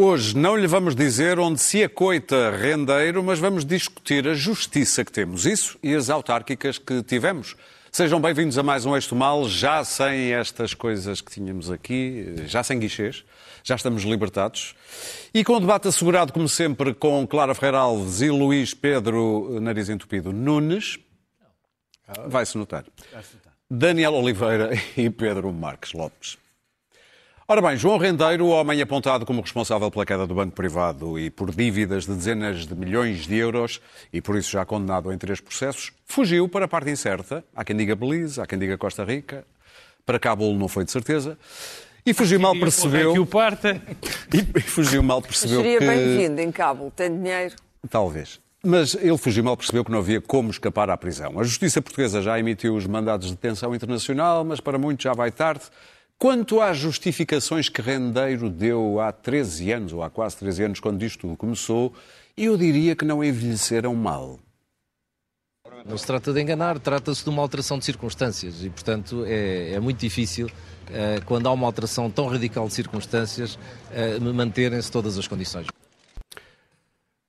Hoje não lhe vamos dizer onde se acoita Rendeiro, mas vamos discutir a justiça que temos, isso e as autárquicas que tivemos. Sejam bem-vindos a mais um Eixo do Mal, já sem estas coisas que tínhamos aqui, já sem guichês, já estamos libertados. E com o debate assegurado, como sempre, com Clara Ferreira Alves e Luís Pedro Nariz Entupido Nunes, vai-se notar, Daniel Oliveira e Pedro Marques Lopes. Ora bem, João Rendeiro, o homem apontado como responsável pela queda do Banco Privado e por dívidas de dezenas de milhões de euros, e por isso já condenado em 3 processos, fugiu para a parte incerta. Há quem diga Belize, há quem diga Costa Rica, para Cabul não foi de certeza. E fugiu mal percebeu... Que o parta. E fugiu mal percebeu que... Seria bem-vindo em Cabul, tem dinheiro. Talvez. Mas ele fugiu mal percebeu que não havia como escapar à prisão. A justiça portuguesa já emitiu os mandados de detenção internacional, mas para muitos já vai tarde. Quanto às justificações que Rendeiro deu há 13 anos, ou há quase 13 anos, quando isto tudo começou, eu diria que não envelheceram mal. Não se trata de enganar, trata-se de uma alteração de circunstâncias e, portanto, é muito difícil, quando há uma alteração tão radical de circunstâncias, manterem-se todas as condições.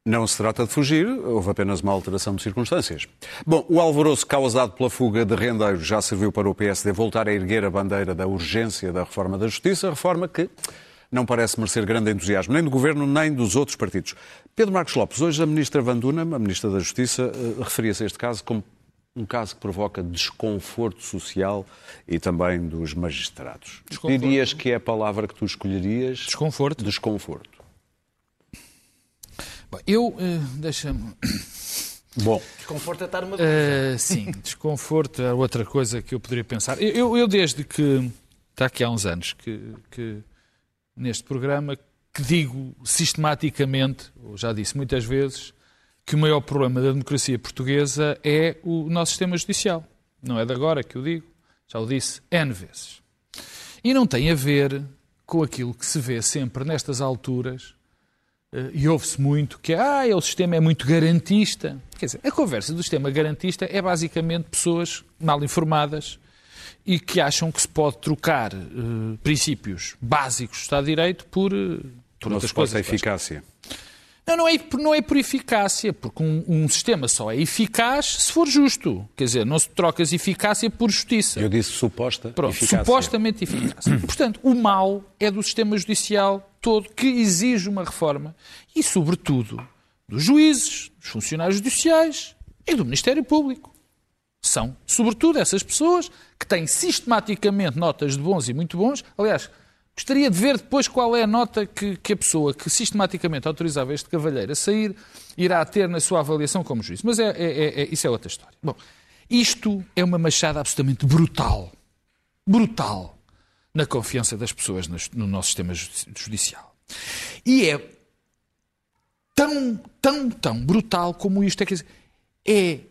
Não se trata de fugir, houve apenas uma alteração de circunstâncias. Bom, o alvoroço causado pela fuga de Rendeiro já serviu para o PSD voltar a erguer a bandeira da urgência da reforma da Justiça, reforma que não parece merecer grande entusiasmo, nem do Governo, nem dos outros partidos. Pedro Marques Lopes, hoje a Ministra Van Dunem, a Ministra da Justiça, referia-se a este caso como um caso que provoca desconforto social e também dos magistrados. Desconforto. Dirias que é a palavra que tu escolherias? Desconforto. Desconforto. Eu, deixa-me... Bom. Desconforto é estar uma coisa. Sim, desconforto é outra coisa que eu poderia pensar. Eu desde que, está aqui há uns anos, que neste programa, que digo sistematicamente, ou já disse muitas vezes, que o maior problema da democracia portuguesa é o nosso sistema judicial. Não é de agora que eu digo, já o disse N vezes. E não tem a ver com aquilo que se vê sempre nestas alturas... E ouve-se muito que o sistema é muito garantista. Quer dizer, a conversa do sistema garantista é basicamente pessoas mal informadas e que acham que se pode trocar princípios básicos do Estado de Direito por outras coisas. Não se pode eficácia. Não é por eficácia, porque um sistema só é eficaz se for justo. Quer dizer, não se trocas eficácia por justiça. Eu disse suposta. Pronto, eficácia. Supostamente eficácia. Portanto, o mal é do sistema judicial todo, que exige uma reforma, e sobretudo dos juízes, dos funcionários judiciais e do Ministério Público. São, sobretudo, essas pessoas que têm sistematicamente notas de bons e muito bons. Aliás, gostaria de ver depois qual é a nota que a pessoa que sistematicamente autorizava este cavalheiro a sair irá ter na sua avaliação como juiz. Mas isso é outra história. Bom, isto é uma machada absolutamente brutal. Brutal. Na confiança das pessoas no nosso sistema judicial. E é tão, tão, tão brutal como isto.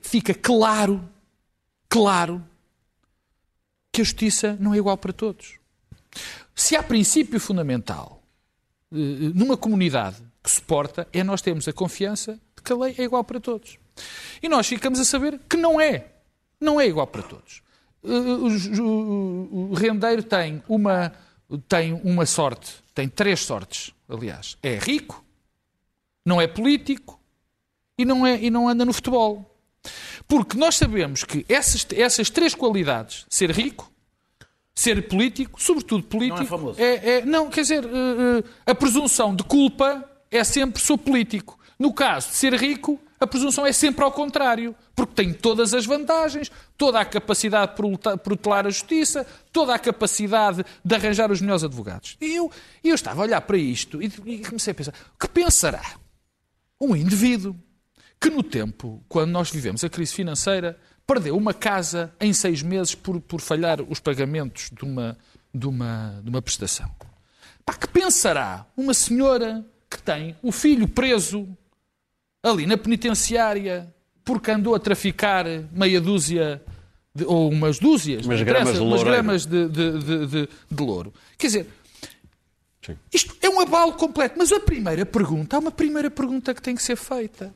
Fica claro, que a justiça não é igual para todos. Se há princípio fundamental numa comunidade que suporta, é nós termos a confiança de que a lei é igual para todos. E nós ficamos a saber que não é. Não é igual para todos. O Rendeiro tem uma sorte, tem 3 sortes, aliás. É rico, não é político e não anda no futebol. Porque nós sabemos que essas 3 qualidades, ser rico, ser político, sobretudo político... Não é famoso. Não, quer dizer, a presunção de culpa é sempre sou político. No caso de ser rico... A presunção é sempre ao contrário, porque tem todas as vantagens, toda a capacidade de protelar a justiça, toda a capacidade de arranjar os melhores advogados. E eu estava a olhar para isto e comecei a pensar, o que pensará um indivíduo que no tempo, quando nós vivemos a crise financeira, perdeu uma casa em 6 meses por falhar os pagamentos de uma prestação? Que pensará uma senhora que tem o filho preso ali na penitenciária, porque andou a traficar meia dúzia, ou umas dúzias, umas gramas de louro. Quer dizer, sim, isto é um abalo completo. Mas a primeira pergunta, há uma primeira pergunta que tem que ser feita.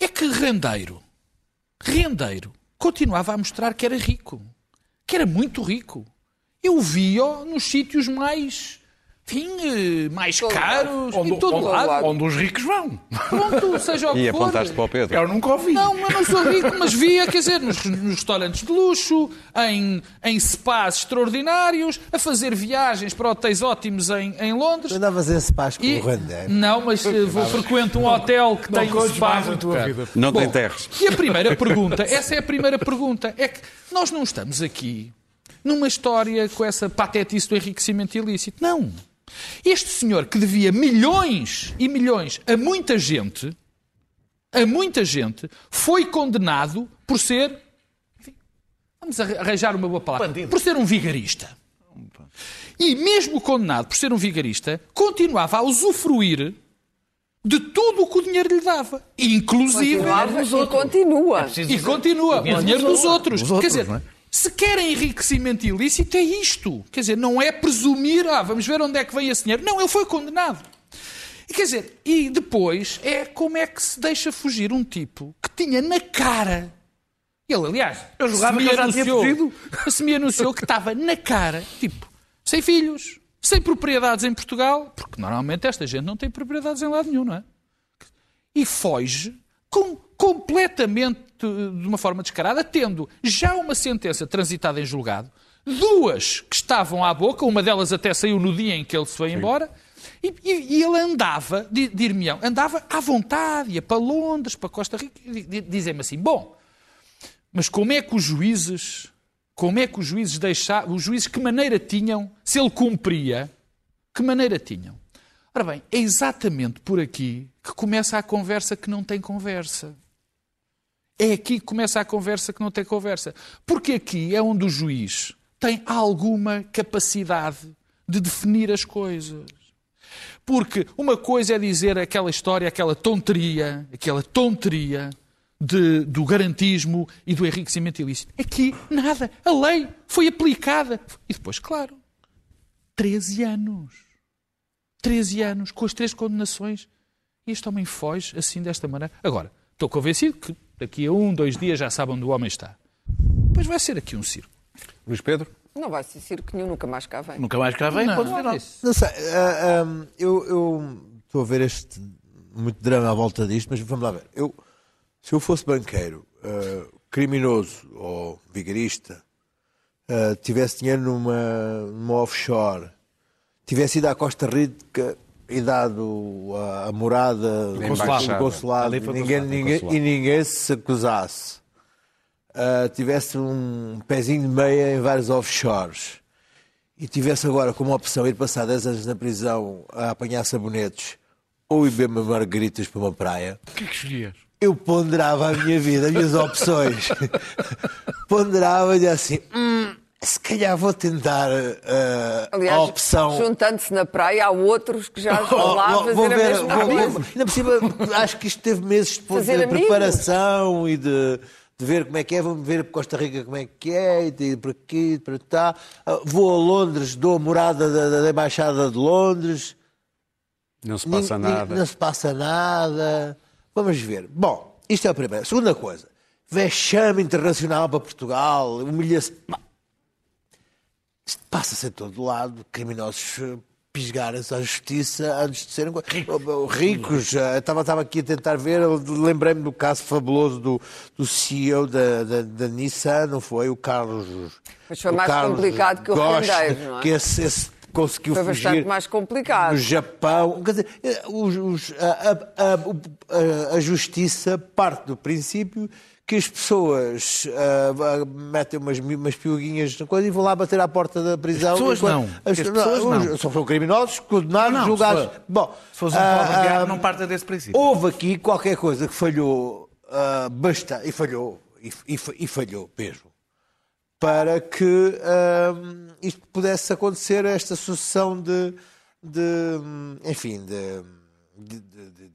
É que Rendeiro continuava a mostrar que era rico, que era muito rico. Eu vi-o nos sítios mais... Enfim, mais caros, em todo lado. Onde os ricos vão. Pronto, seja o que for. E apontaste para o Pedro. Eu nunca ouvi. Não, eu não sou rico, mas via, quer dizer, nos restaurantes de luxo, em spas extraordinários, a fazer viagens para hotéis ótimos em Londres. Tu andavas em spas com o Rendeiro. Não, mas frequento um hotel que tem um spa. Não tem terras. E a primeira pergunta, essa é a primeira pergunta, é que nós não estamos aqui numa história com essa patetice do enriquecimento ilícito. Não. Este senhor que devia milhões e milhões a muita gente, foi condenado por ser, enfim, vamos arranjar uma boa palavra, bandido. Por ser um vigarista. E mesmo condenado por ser um vigarista, continuava a usufruir de tudo o que o dinheiro lhe dava. Inclusive... E continua. O dinheiro dos outros. Quer dizer... Não é? Se querem enriquecimento ilícito, é isto. Quer dizer, não é presumir, vamos ver onde é que vem esse dinheiro. Não, ele foi condenado. E, quer dizer, e depois é como é que se deixa fugir um tipo que tinha na cara... Ele, aliás, se me anunciou que estava na cara, tipo, sem filhos, sem propriedades em Portugal, porque normalmente esta gente não tem propriedades em lado nenhum, não é? E foge completamente... de uma forma descarada, tendo já uma sentença transitada em julgado, duas que estavam à boca, uma delas até saiu no dia em que ele se foi embora, e ele andava, dir-me-ão, andava à vontade, ia para Londres, para Costa Rica, dizem-me assim, bom, mas como é que os juízes deixavam, os juízes que maneira tinham, se ele cumpria, que maneira tinham? Ora bem, é exatamente por aqui que começa a conversa que não tem conversa. É aqui que começa a conversa que não tem conversa. Porque aqui é onde o juiz tem alguma capacidade de definir as coisas. Porque uma coisa é dizer aquela história, aquela tonteria do garantismo e do enriquecimento ilícito. Aqui, nada. A lei foi aplicada. E depois, claro, 13 anos. 13 anos, com as 3 condenações. E este homem foge assim desta maneira. Agora, estou convencido que daqui a 1-2 dias já sabe onde o homem está. Depois vai ser aqui um circo. Luís Pedro? Não vai ser circo nenhum, nunca mais cá vem. Não sei, eu estou a ver este muito drama à volta disto, mas vamos lá ver. Se eu fosse banqueiro, criminoso ou vigarista, tivesse dinheiro numa offshore, tivesse ido à Costa Rica... e dado a morada do consulado e ninguém se acusasse, tivesse um pezinho de meia em vários offshores e tivesse agora como opção ir passar 10 anos na prisão a apanhar sabonetes ou ir beber margaritas para uma praia, o que é que escolhias? Eu ponderava a minha vida, as minhas opções. Ponderava-lhe assim... Se calhar vou tentar a opção... juntando-se na praia, há outros que já estão lá a fazer a mesma coisa. Ainda por cima, acho que isto teve meses de preparação e de ver como é que é. Vamos ver para Costa Rica como é que é, e para aqui, para cá. Vou a Londres, dou a morada da Embaixada de Londres. Não se passa nada. Vamos ver. Bom, isto é a primeira. Segunda coisa, vexame internacional para Portugal, humilha-se... Isto passa-se a todo lado, criminosos pisgarem-se à justiça antes de serem... Ricos. Estava aqui a tentar ver, lembrei-me do caso fabuloso do CEO da Nissan, não foi? O Carlos... Mas foi mais complicado que o Rendeiro, não é? Que esse conseguiu fugir... Foi bastante mais complicado. No Japão... Quer dizer, a justiça parte do princípio... que as pessoas metem umas piuguinhas na coisa e vão lá bater à porta da prisão. As pessoas não. Só foram criminosos, condenados, julgados. Se fosse um pobre guerra, não parta desse princípio. Houve aqui qualquer coisa que falhou bastante. E falhou mesmo. Para que isto pudesse acontecer, esta sucessão de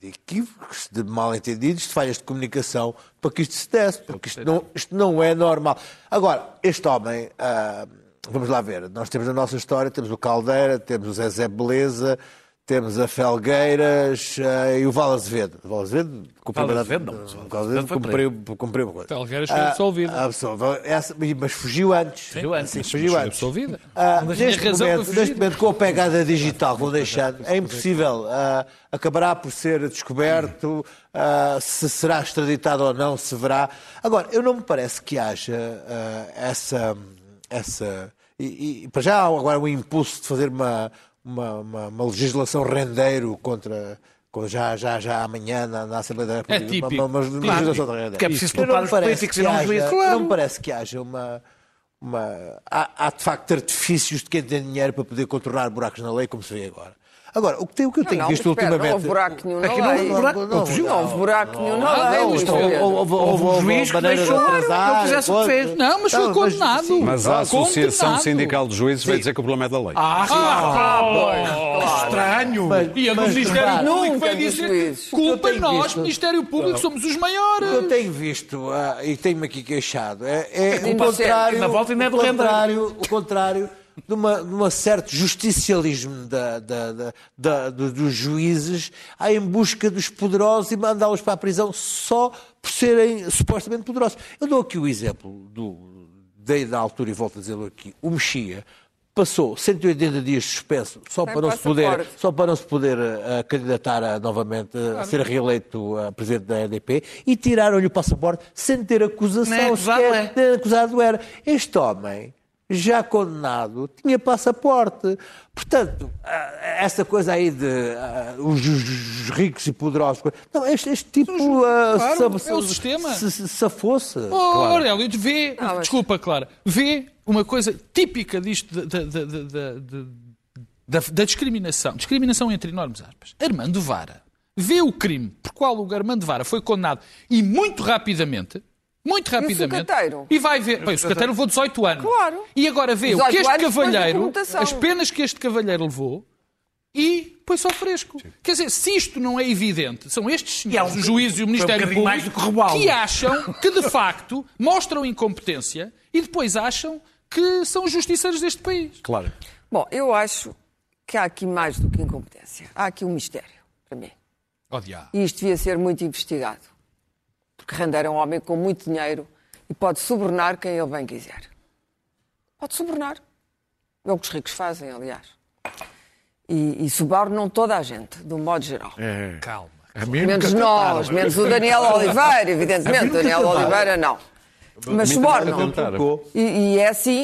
equívocos, de mal-entendidos, de falhas de comunicação, para que isto se desse, porque isto não é normal. Agora, este homem, vamos lá ver, nós temos na nossa história, temos o Caldeira, temos o Zezé Beleza, temos a Felgueiras e o Valo Azevedo. O Valo Azevedo cumpriu uma coisa. Felgueiras foi absolvida. Mas fugiu antes. Fugiu antes. Neste momento, com a pegada digital, vou deixando, é impossível. Acabará por ser descoberto, se será extraditado ou não, se verá. Agora, eu não me parece que haja essa... E para já há agora um impulso de fazer uma legislação Rendeiro contra... Já amanhã na Assembleia da República. É típico. Uma legislação de Rendeiro. Porque é preciso poupar os políticos e não os juízes. Claro. Não me parece que haja há de facto artifícios de quem tem dinheiro para poder contornar buracos na lei, como se vê agora. Agora, o que eu tenho visto ultimamente... Não houve buraco nenhum na lei. Houve juiz que deixou, não fizesse o que fez. Não, mas foi condenado. Mas a Associação Sindical de Juízes vai dizer que o problema é da lei. Estranho. E o Ministério Público vai dizer, culpa nós, Ministério Público, somos os maiores. O que eu tenho visto, e tenho-me aqui queixado, é o contrário... De um certo justicialismo dos juízes em busca dos poderosos e mandá-los para a prisão só por serem supostamente poderosos. Eu dou aqui o exemplo da altura, e volto a dizê-lo aqui, o Mexia passou 180 dias suspenso só para não se poder candidatar novamente a ser reeleito presidente da EDP, e tiraram-lhe o passaporte sem ter acusação. Acusado era. Este homem... já condenado, tinha passaporte. Portanto, essa coisa aí de os ricos e poderosos... Não, este tipo... é o sistema. Se fosse... Aurélio, vê... Não, desculpa, Clara. Vê uma coisa típica disto da discriminação. Discriminação entre enormes aspas. Armando Vara vê o crime por qual o Armando Vara foi condenado e muito rapidamente. E vai ver. Bem, o sucateiro levou 18 anos. Claro. E agora vê o que este cavalheiro, as penas que este cavalheiro levou, e põe-se ao fresco. Sim. Quer dizer, se isto não é evidente, são estes senhores, o juiz e o Ministério Público, que acham que de facto mostram incompetência e depois acham que são justiceiros deste país. Claro. Bom, eu acho que há aqui mais do que incompetência. Há aqui um mistério, para mim. E isto devia ser muito investigado. Porque Rendeiro é um homem com muito dinheiro e pode subornar quem ele bem quiser. Pode subornar. É o que os ricos fazem, aliás. E subornam toda a gente, de um modo geral. Calma. Menos nós, menos o Daniel Oliveira, evidentemente. O Daniel Oliveira não. Mas subornam. E é assim,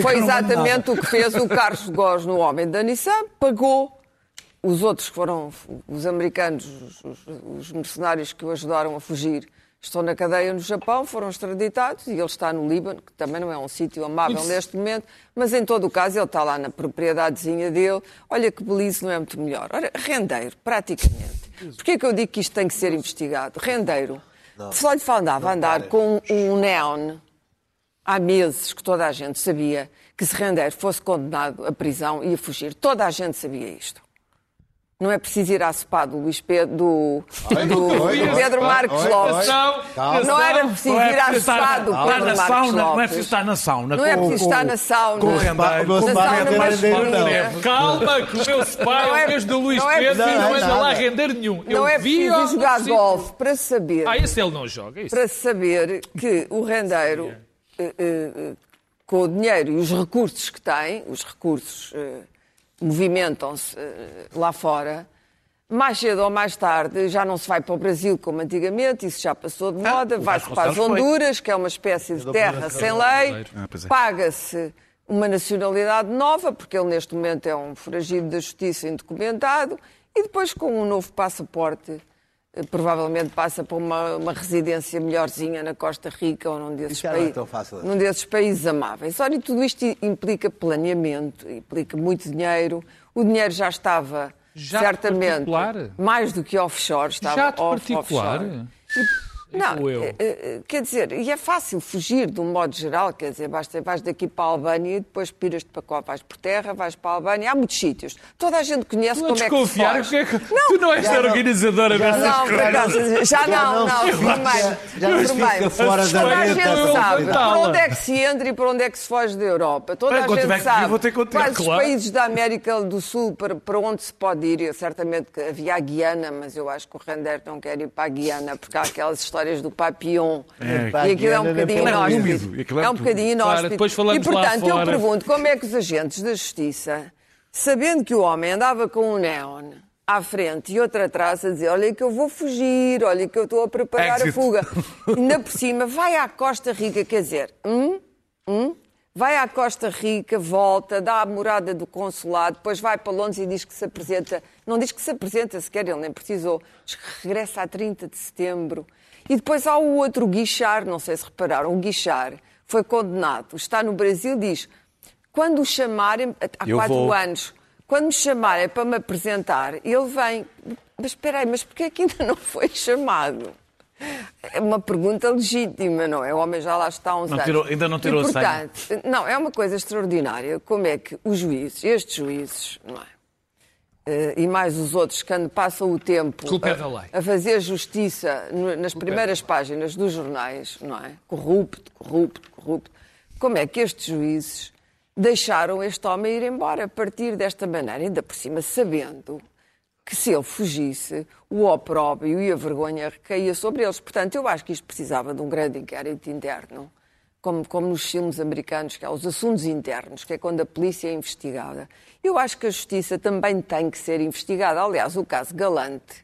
foi exatamente o que fez o Carlos Ghosn, no homem da Nissan, pagou. Os outros que foram, os americanos, os mercenários que o ajudaram a fugir, estão na cadeia no Japão, foram extraditados, e ele está no Líbano, que também não é um sítio amável neste momento, mas em todo o caso ele está lá na propriedadezinha dele. Olha que Belize não é muito melhor. Ora, Rendeiro, praticamente. Porquê é que eu digo que isto tem que ser investigado? Rendeiro, só lhe faltava andar com um neon há meses, que toda a gente sabia que se Rendeiro fosse condenado à prisão ia fugir. Toda a gente sabia isto. Não é preciso ir à SPA do Pedro Marques Lopes. Não era preciso ir à SPA do Pedro Marques Lopes. Não é preciso estar na sauna. Não é preciso estar na sauna. Calma, que o meu SPA, em vez do Luís Pedro, não anda lá a render nenhum. Não é preciso jogar golfe para saber... esse ele não joga. Para saber que o Rendeiro, com o dinheiro e os recursos que tem, os recursos... movimentam-se lá fora, mais cedo ou mais tarde já não se vai para o Brasil como antigamente, isso já passou de moda, vai-se para as Honduras, que é uma espécie de terra sem lei, paga-se uma nacionalidade nova, porque ele neste momento é um foragido da justiça indocumentado, e depois com um novo passaporte, provavelmente passa para uma residência melhorzinha na Costa Rica ou num desses países amáveis. Olha, tudo isto implica planeamento, implica muito dinheiro. O dinheiro já estava, certamente, mais do que offshore. Estava já de particular? Offshore. Não, quer dizer, e é fácil fugir de um modo geral, quer dizer, vais daqui para a Albânia e depois piras-te para Copa, vais por terra, vais para a Albânia, há muitos sítios. Toda a gente conhece como é que se faz. Não, tu não és a organizadora dessas coisas. Já não, primeiro. Toda a gente sabe por onde é que se entra e por onde é que se foge da Europa. Toda a gente sabe quais os países da América do Sul para onde se pode ir. Eu, certamente que havia a Guiana, mas eu acho que o Rendeiro não quer ir para a Guiana, porque há aquelas histórias do Papillon. E aquilo é um bocadinho inóspito. É um bocadinho inóspito. E, portanto, eu pergunto, como é que os agentes da Justiça, sabendo que o homem andava com um neon à frente e outra atrás, a dizer, olha que eu vou fugir, olha que eu estou a preparar a fuga. Ainda por cima, vai à Costa Rica, quer dizer, vai à Costa Rica, volta, dá a morada do consulado, depois vai para Londres e diz que se apresenta. Não diz que se apresenta sequer, ele nem precisou. Diz que regressa a 30 de setembro. E depois há o outro, o Guichard, não sei se repararam, o Guichard foi condenado. Está no Brasil, diz, quando o chamarem, há 4 anos, quando me chamarem para me apresentar, ele vem. Mas espera aí, mas porquê é que ainda não foi chamado? É uma pergunta legítima, não é? O homem já lá está há uns anos. Ainda não tirou o sangue. Não, é uma coisa extraordinária. Como é que os juízes, estes juízes, não é? E mais os outros que passam o tempo a fazer justiça nas primeiras páginas dos jornais, não é? Corrupto, corrupto, corrupto. Como é que estes juízes deixaram este homem ir embora a partir desta maneira, ainda por cima sabendo que se ele fugisse, o opróbrio e a vergonha recaía sobre eles. Portanto, eu acho que isto precisava de um grande inquérito interno, como nos filmes americanos, que há os assuntos internos, que é quando a polícia é investigada. Eu acho que a justiça também tem que ser investigada. Aliás, o caso Galante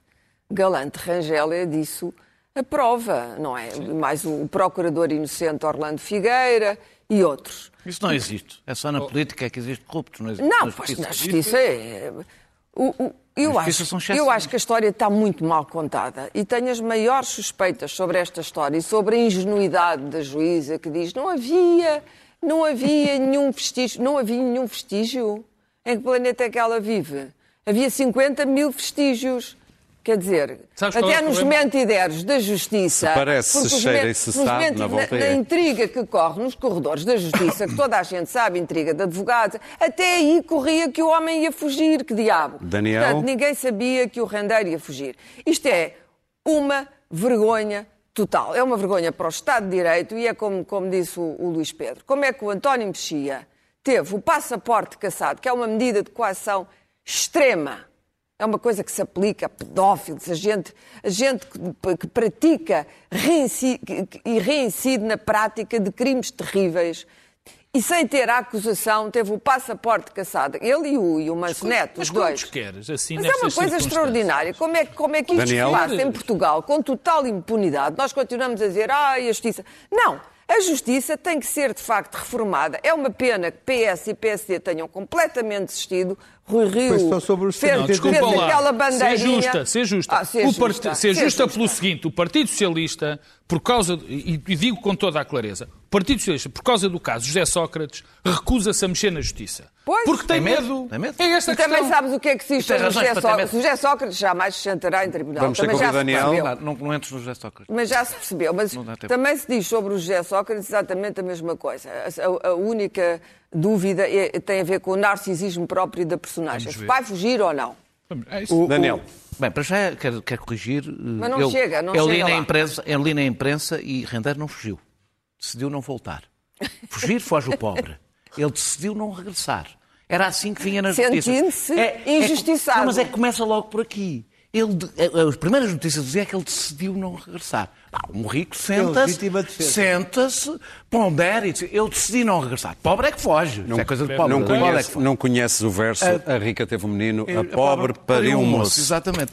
Rangel é disso a prova, não é? Sim. Mais o procurador inocente Orlando Figueira e outros. Isso não existe. É só na política que existe corruptos. Não, existe. Não, pois na justiça é... Eu acho que a história está muito mal contada e tenho as maiores suspeitas sobre esta história e sobre a ingenuidade da juíza que diz não havia nenhum vestígio. Não havia nenhum vestígio. Em que planeta é que ela vive? Havia 50 mil vestígios. Quer dizer, até nos mentideiros da justiça... Na intriga que corre nos corredores da justiça, que toda a gente sabe, intriga de advogados, até aí corria que o homem ia fugir, que diabo. Daniel... Portanto, ninguém sabia que o Rendeiro ia fugir. Isto é uma vergonha total. É uma vergonha para o Estado de Direito e é como disse o Luís Pedro. Como é que o António Mexia teve o passaporte cassado, que é uma medida de coação extrema. É uma coisa que se aplica a pedófilos, a gente que pratica reincide na prática de crimes terríveis e sem ter a acusação teve o passaporte cassado. Ele e o Manso Neto, os dois. Queres, assim, mas é uma coisa extraordinária. Como é que isto se passa em Portugal com total impunidade? Nós continuamos a dizer, a justiça... Não, a justiça tem que ser de facto reformada. É uma pena que PS e PSD tenham completamente desistido. Rui Rio fez aquela bandeirinha... Ser justa pelo seguinte, o Partido Socialista, por causa... E digo com toda a clareza, o Partido Socialista, por causa do caso José Sócrates, recusa-se a mexer na justiça. Pois, porque tem medo. É esta questão. Também sabes o que é que se diz sobre José Sócrates. O José Sócrates jamais se sentará em tribunal. Vamos ter com o Daniel. Não entres no José Sócrates. Mas já se percebeu. Mas também se diz sobre o José Sócrates exatamente a mesma coisa. A única... dúvida tem a ver com o narcisismo próprio da personagem. Se vai fugir ou não? Daniel. Bem, para já quero corrigir. Mas não chega, não chega lá. Eu li na imprensa e Rendeiro não fugiu. Decidiu não voltar. Fugir foge o pobre. Ele decidiu não regressar. Era assim que vinha nas notícias. Sentindo-se injustiçado. Mas é que começa logo por aqui. As primeiras notícias diziam que ele decidiu não regressar. Um rico senta-se, pondera e diz, eu decidi não regressar. Pobre é que foge. Não, é coisa de pobre. Não conheces o verso, a rica teve um menino, a pobre pariu um moço. Exatamente.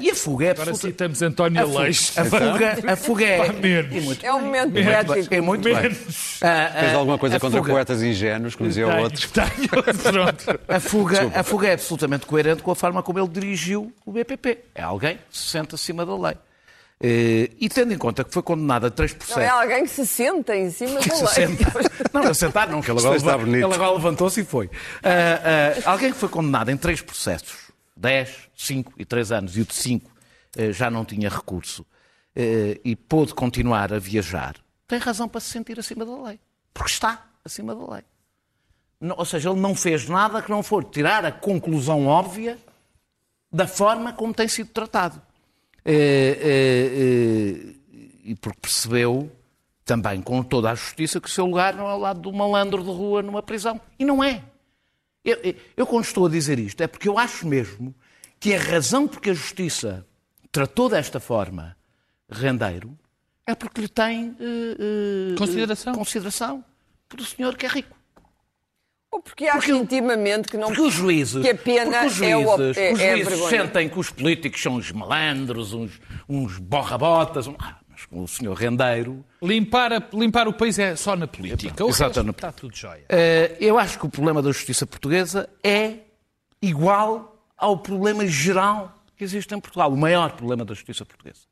E a fuga é absoluta. Agora citamos António Leix. A fuga é... É um momento poético. É muito bem. Tens alguma coisa contra poetas ingênuos, como dizia o outro? Pronto. A fuga é absolutamente coerente com a forma como ele dirigiu o BPP. É alguém que se senta acima da lei. E tendo em conta que foi condenado a 3%... Não é alguém que se senta em cima da lei. Não, sentar não, que ele agora levantou-se e foi. Alguém que foi condenado em 3 processos, 10, 5 e 3 anos, e o de 5 já não tinha recurso, e pôde continuar a viajar, tem razão para se sentir acima da lei. Porque está acima da lei. Ou seja, ele não fez nada que não for tirar a conclusão óbvia da forma como tem sido tratado. E porque percebeu, também com toda a justiça, que o seu lugar não é ao lado do malandro de rua numa prisão. E não é. Eu quando estou a dizer isto, é porque eu acho mesmo que a razão porque a justiça tratou desta forma Rendeiro é porque lhe tem consideração por um senhor que é rico. Ou porque acha intimamente que não... Porque os juízes, que a pena os juízes sentem que os políticos são uns malandros, uns borrabotas... mas o senhor Rendeiro... Limpar o país é só na política. Exatamente. Está tudo jóia. Eu acho que o problema da justiça portuguesa é igual ao problema geral que existe em Portugal. O maior problema da justiça portuguesa,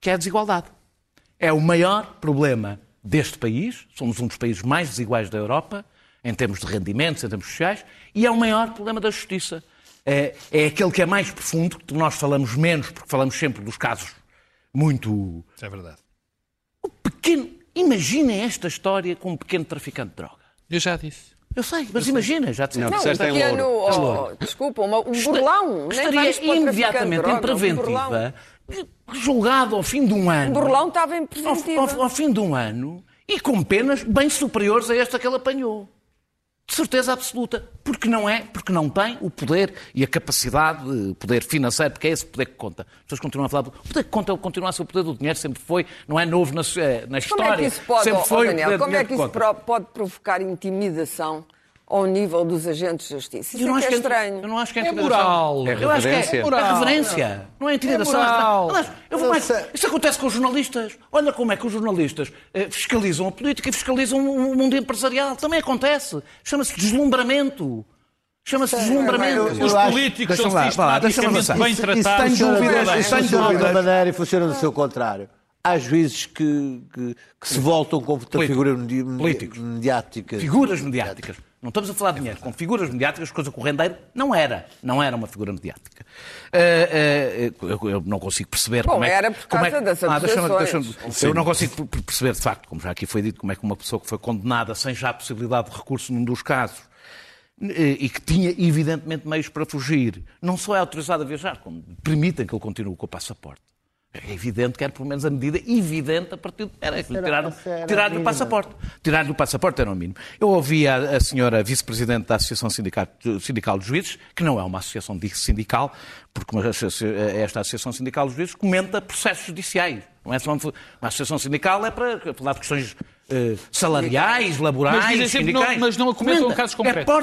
que é a desigualdade. É o maior problema deste país. Somos um dos países mais desiguais da Europa, em termos de rendimentos, em termos sociais, e é o maior problema da justiça. É aquele que é mais profundo, que nós falamos menos, porque falamos sempre dos casos muito... Isso é verdade. O pequeno... Imaginem esta história com um pequeno traficante de droga. Eu já disse. Eu sei, mas imagina, já disse. Não, um pequeno... desculpa, um burlão. Estaria imediatamente em preventiva, julgado ao fim de um ano. Um burlão estava em preventiva. Ao fim de um ano, e com penas bem superiores a esta que ele apanhou. De certeza absoluta. Porque não é, porque não tem o poder e a capacidade, o poder financeiro, porque é esse poder que conta. As pessoas continuam a falar, o poder que conta continua a ser o poder do dinheiro, sempre foi, não é novo na história. Como é que isso pode, sempre foi, Daniel, como é que isso pode provocar intimidação ao nível dos agentes de justiça? Isso é estranho. Eu não acho que é moral. É reverência. É reverência. Não é intimidação. Isso acontece com os jornalistas. Olha como é que os jornalistas fiscalizam a política e fiscalizam o mundo empresarial. Também acontece. Chama-se deslumbramento. Os políticos são sistematicamente bem tratados. Isso tem dúvidas da maneira e funciona do seu contrário. Há juízes que se voltam contra figuras mediáticas. Figuras mediáticas. Não estamos a falar de dinheiro. Com figuras mediáticas, coisa que o Rendeiro não era. Não era uma figura mediática. Eu não consigo perceber como é que... Bom, era por causa das acusações. Eu não consigo perceber, de facto, como já aqui foi dito, como é que uma pessoa que foi condenada sem já a possibilidade de recurso num dos casos e que tinha, evidentemente, meios para fugir, não só é autorizada a viajar, como permitem que ele continue com o passaporte. É evidente que era, pelo menos, a medida evidente a partir de... Era tirar-lhe o passaporte. Tirar-lhe o passaporte era o mínimo. Eu ouvi a senhora vice-presidente da Associação Sindical dos Juízes, que não é uma associação sindical, porque esta Associação Sindical dos Juízes comenta processos judiciais. Não é só uma associação sindical, é para falar de questões salariais, laborais, mas sindicais. Mas não a comentam casos concretos.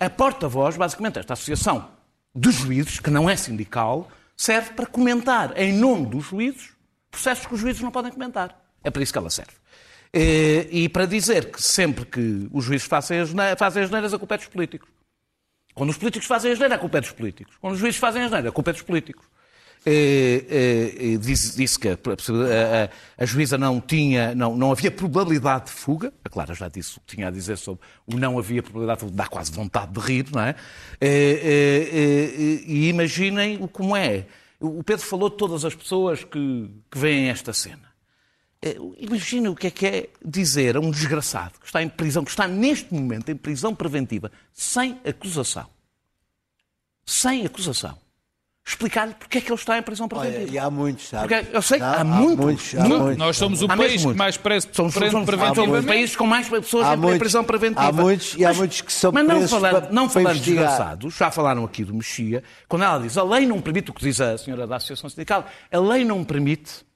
A porta-voz, basicamente, esta Associação dos Juízes, que não é sindical, serve para comentar, em nome dos juízes, processos que os juízes não podem comentar. É para isso que ela serve. E para dizer que sempre que os juízes fazem as neiras, a culpa é dos políticos. Quando os políticos fazem as neiras, a culpa é dos políticos. Quando os juízes fazem as neiras, a culpa é dos políticos. Disse que a juíza não havia probabilidade de fuga. A Clara já disse o que tinha a dizer sobre o não havia probabilidade de fuga. Dá quase vontade de rir, não é? E imaginem o como é. O Pedro falou de todas as pessoas que veem esta cena. Imaginem o que é dizer a um desgraçado que está em prisão, que está neste momento em prisão preventiva, sem acusação. Sem acusação. Explicar-lhe porque é que ele está em prisão preventiva. E há muitos, sabe? Porque eu sei que há muitos. Nós somos o país que mais prende preventivamente. Somos o país com mais pessoas em prisão preventiva. Há muitos, e há muitos que são presos. Mas não falando de desgraçados, já falaram aqui do Mexia, quando ela diz a lei não permite, o que diz a senhora da Associação Sindical, a lei não permite.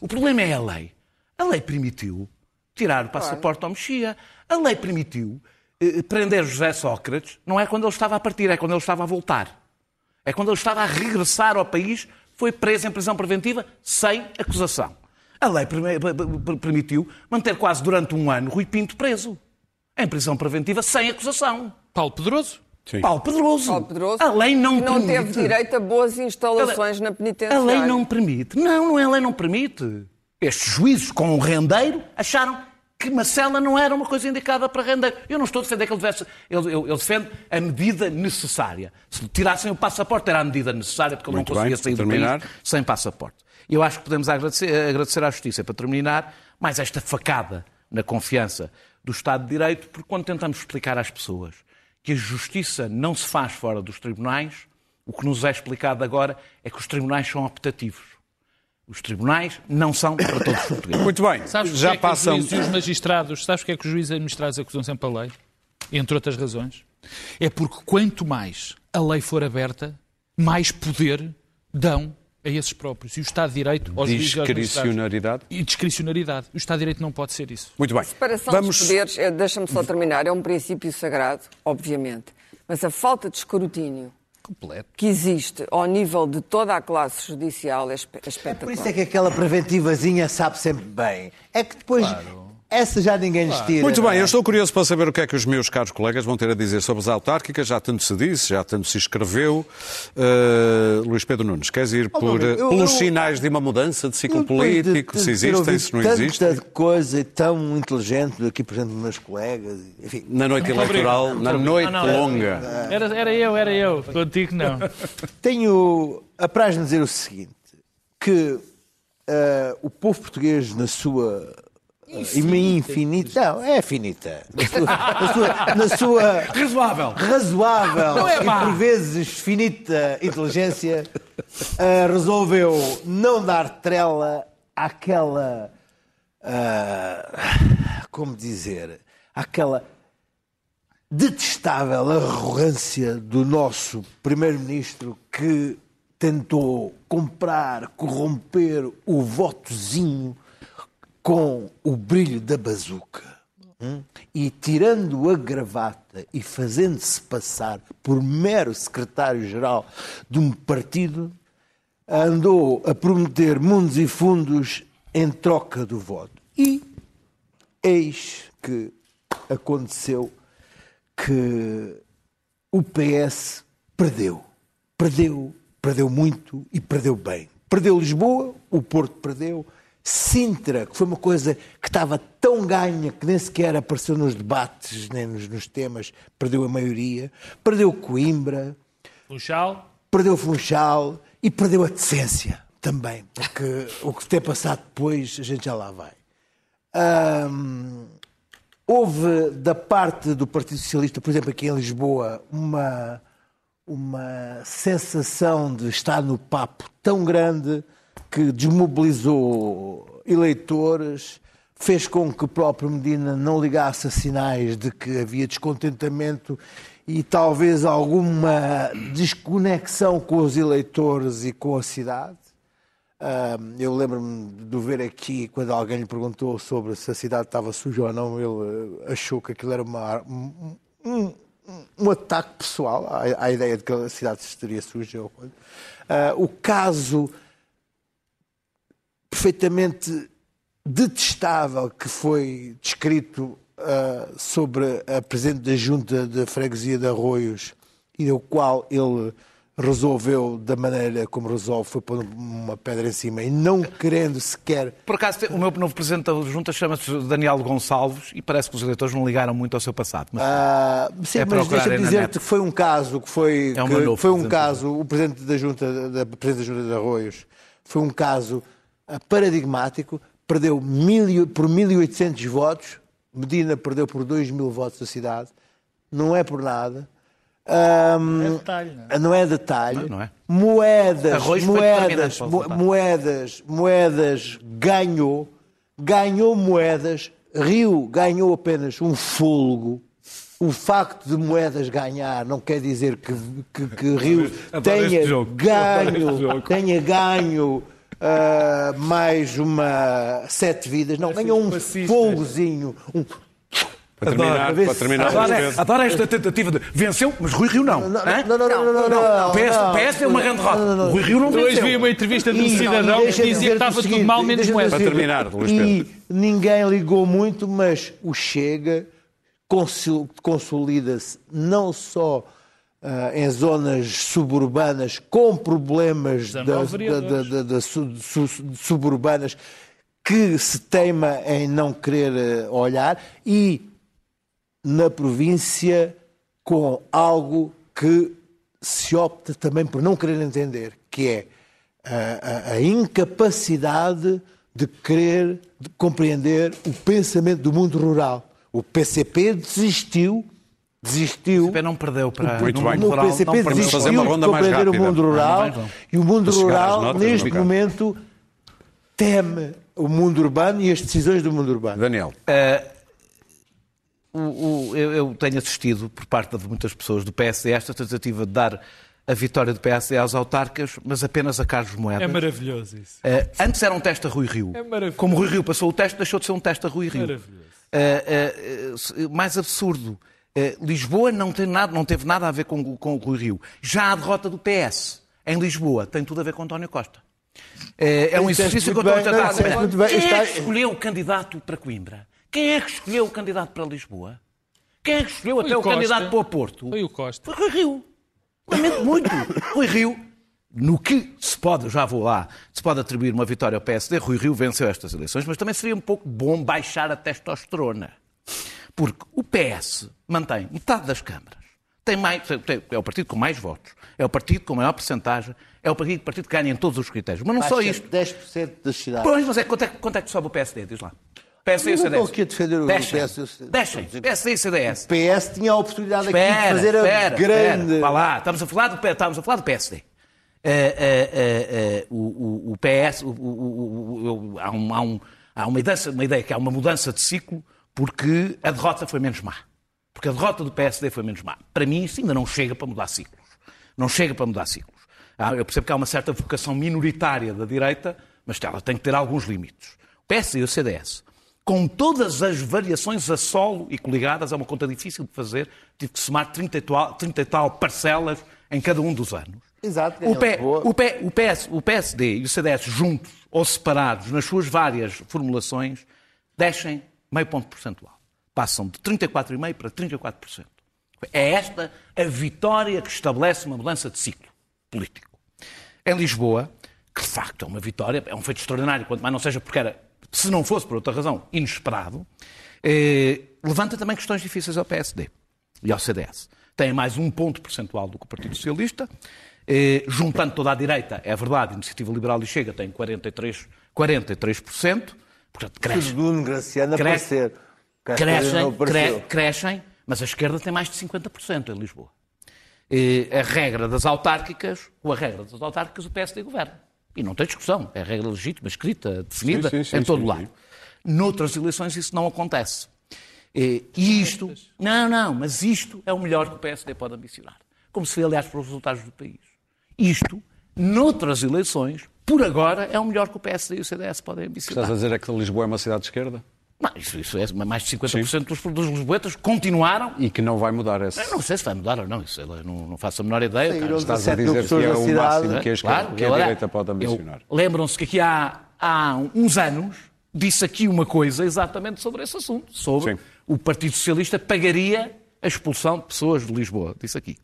O problema é a lei. A lei permitiu tirar o passaporte ao Mexia. A lei permitiu prender José Sócrates, não é quando ele estava a partir, é quando ele estava a voltar. É quando ele estava a regressar ao país, foi preso em prisão preventiva sem acusação. A lei permitiu manter quase durante um ano Rui Pinto preso. Em prisão preventiva sem acusação. Paulo Pedroso? Sim. Paulo Pedroso. A lei não permite. Não teve direito a boas instalações na penitenciária. A lei não permite. Não, a lei não permite. Estes juízes com o Rendeiro acharam que Macela não era uma coisa indicada para Rendeiro. Eu não estou a defender que ele tivesse... Ele defende a medida necessária. Se tirassem o passaporte, era a medida necessária, porque ele não conseguia sair do país sem passaporte. Eu acho que podemos agradecer à Justiça, para terminar, mais esta facada na confiança do Estado de Direito, porque quando tentamos explicar às pessoas que a Justiça não se faz fora dos tribunais, o que nos é explicado agora é que os tribunais são optativos. Os tribunais não são para todos os portugueses. Muito bem, já passam... Sabes o que é que os juízes e os magistrados, sabes o que é que os juízes e os magistrados acusam sempre a lei? Entre outras razões. É porque quanto mais a lei for aberta, mais poder dão a esses próprios. E o Estado de Direito... aos discricionariedade. E discricionariedade. O Estado de Direito não pode ser isso. Muito bem. A separação dos poderes, deixa-me só terminar, é um princípio sagrado, obviamente, mas a falta de escrutínio completo que existe ao nível de toda a classe judicial é espetacular. Por isso é que aquela preventivazinha sabe sempre bem. É que depois... Claro. Essa já ninguém lhes tira. Muito bem, eu estou curioso para saber o que é que os meus caros colegas vão ter a dizer sobre as autárquicas. Já tanto se disse, já tanto se escreveu. Luís Pedro Nunes, queres ir pelos sinais de uma mudança de ciclo político, se existem, se não existem? Tanta coisa tão inteligente daqui, por exemplo, meus colegas. Enfim. Na noite eleitoral, na noite longa. Era eu. Contigo não. Tenho... apraz-me dizer o seguinte, que o povo português na sua... infinita. Não, é finita. Na sua razoável não é má, e por vezes finita inteligência, resolveu não dar trela àquela, como dizer, àquela detestável arrogância do nosso primeiro-ministro que tentou comprar, corromper o votozinho com o brilho da bazuca, e tirando a gravata e fazendo-se passar por mero secretário-geral de um partido, andou a prometer mundos e fundos em troca do voto. E eis que aconteceu que o PS perdeu. Perdeu muito e perdeu bem. Perdeu Lisboa, o Porto perdeu, Sintra, que foi uma coisa que estava tão ganha que nem sequer apareceu nos debates, nem nos temas, perdeu a maioria, perdeu Coimbra, Funchal e perdeu a decência também, porque o que ter passado depois a gente já lá vai. Houve da parte do Partido Socialista, por exemplo, aqui em Lisboa, uma sensação de estar no papo tão grande que desmobilizou eleitores, fez com que o próprio Medina não ligasse a sinais de que havia descontentamento e talvez alguma desconexão com os eleitores e com a cidade. Eu lembro-me de ver aqui, quando alguém lhe perguntou sobre se a cidade estava suja ou não, ele achou que aquilo era um ataque pessoal à ideia de que a cidade estaria suja. O caso... perfeitamente detestável que foi descrito sobre a Presidente da Junta da Freguesia de Arroios e o qual ele resolveu da maneira como resolve, foi pôr uma pedra em cima e não querendo sequer... Por acaso, o meu novo Presidente da Junta chama-se Daniel Gonçalves e parece que os eleitores não ligaram muito ao seu passado. Mas... sim, é, mas deixa-me dizer-te que foi um caso, o Presidente da Junta de Arroios foi um caso... paradigmático, perdeu por 1.800 votos, Medina perdeu por 2.000 votos da cidade, não é por nada. Não é detalhe. Não é. Moedas ganhou Moedas, Rio ganhou apenas um fôlego. O facto de Moedas ganhar não quer dizer que Rio tenha ganho mais uma 7 vidas. Não, ganhou um fogozinho. Para terminar. Adoro esta tentativa de... Venceu, mas Rui Rio não. Não. PS é uma grande derrota. Rui Rio não venceu. Hoje vi uma entrevista de um cidadão que dizia que estava tudo mal, menos Moedas. Para terminar, Luís Pedro. E ninguém ligou muito, mas o Chega consolida-se não só... em zonas suburbanas com problemas suburbanas que se teima em não querer olhar, e na província com algo que se opta também por não querer entender, que é a incapacidade de querer de compreender o pensamento do mundo rural. O PCP desistiu. O PCP não perdeu para muito bem. O PCP desistiu fazer uma ronda de compreender o mundo rural, e o mundo rural, neste momento, teme o mundo urbano e as decisões do mundo urbano. Daniel. Eu tenho assistido, por parte de muitas pessoas do PSD, esta tentativa de dar a vitória do PSD aos autarcas, mas apenas a Carlos Moedas. É maravilhoso isso. Antes era um teste a Rui Rio. É como Rui Rio passou o teste, deixou de ser um teste a Rui Rio. Maravilhoso. Mais absurdo, Lisboa não teve nada a ver com o Rui Rio. Já a derrota do PS em Lisboa tem tudo a ver com António Costa. É um exercício que eu estou a tratar. Quem é que escolheu o candidato para Coimbra? Quem é que escolheu o candidato para Lisboa? Quem é que escolheu até o candidato para o Porto? Foi o Costa. Foi Rui Rio. Lamento muito. Rui Rio, no que se pode, já vou lá, se pode atribuir uma vitória ao PSD, Rui Rio venceu estas eleições, mas também seria um pouco bom baixar a testosterona. Porque o PS mantém metade das câmaras. É o partido com mais votos. É o partido com maior percentagem. É o partido que ganha em todos os critérios. Mas não só isto. 10% das cidades. Pois, mas quanto é que sobe o PSD? Diz lá. PSD e o CDS. Deixem. PSD e CDS. O PS tinha a oportunidade aqui de fazer a grande... Vá lá. Estamos a falar do PSD. O PS... Há uma mudança de ciclo porque a derrota foi menos má. Porque a derrota do PSD foi menos má. Para mim, isso ainda não chega para mudar ciclos. Eu percebo que há uma certa vocação minoritária da direita, mas ela tem que ter alguns limites. O PS e o CDS... com todas as variações a solo e coligadas, é uma conta difícil de fazer, tive que somar 30 e tal parcelas em cada um dos anos. Exato. O PSD e o CDS juntos ou separados nas suas várias formulações deixem meio ponto percentual. Passam de 34,5% para 34%. É esta a vitória que estabelece uma mudança de ciclo político. Em Lisboa, que de facto é uma vitória, é um feito extraordinário, quanto mais não seja porque era... se não fosse por outra razão, inesperado, levanta também questões difíceis ao PSD e ao CDS. Tem mais 1 ponto percentual do que o Partido Socialista, juntando toda a direita, é verdade, a Iniciativa Liberal e Chega tem 43%, portanto crescem, mas a esquerda tem mais de 50% em Lisboa. Com a regra das autárquicas, o PSD governa. E não tem discussão, é regra legítima, escrita, definida, em todo lado. Noutras eleições isso não acontece. E isto... mas isto é o melhor que o PSD pode ambicionar. Como se vê, aliás, pelos resultados do país. Isto, noutras eleições, por agora, é o melhor que o PSD e o CDS podem ambicionar. Estás a dizer é que Lisboa é uma cidade de esquerda? Não, isso é mais de 50% dos lisboetas continuaram... E que não vai mudar essa... Não sei se vai mudar ou não, isso não faço a menor ideia. Estás a dizer que é o máximo que a esquerda, claro, que a direita pode ambicionar. Lembram-se que aqui há uns anos disse aqui uma coisa exatamente sobre esse assunto, sobre o Partido Socialista pagaria a expulsão de pessoas de Lisboa, disse aqui.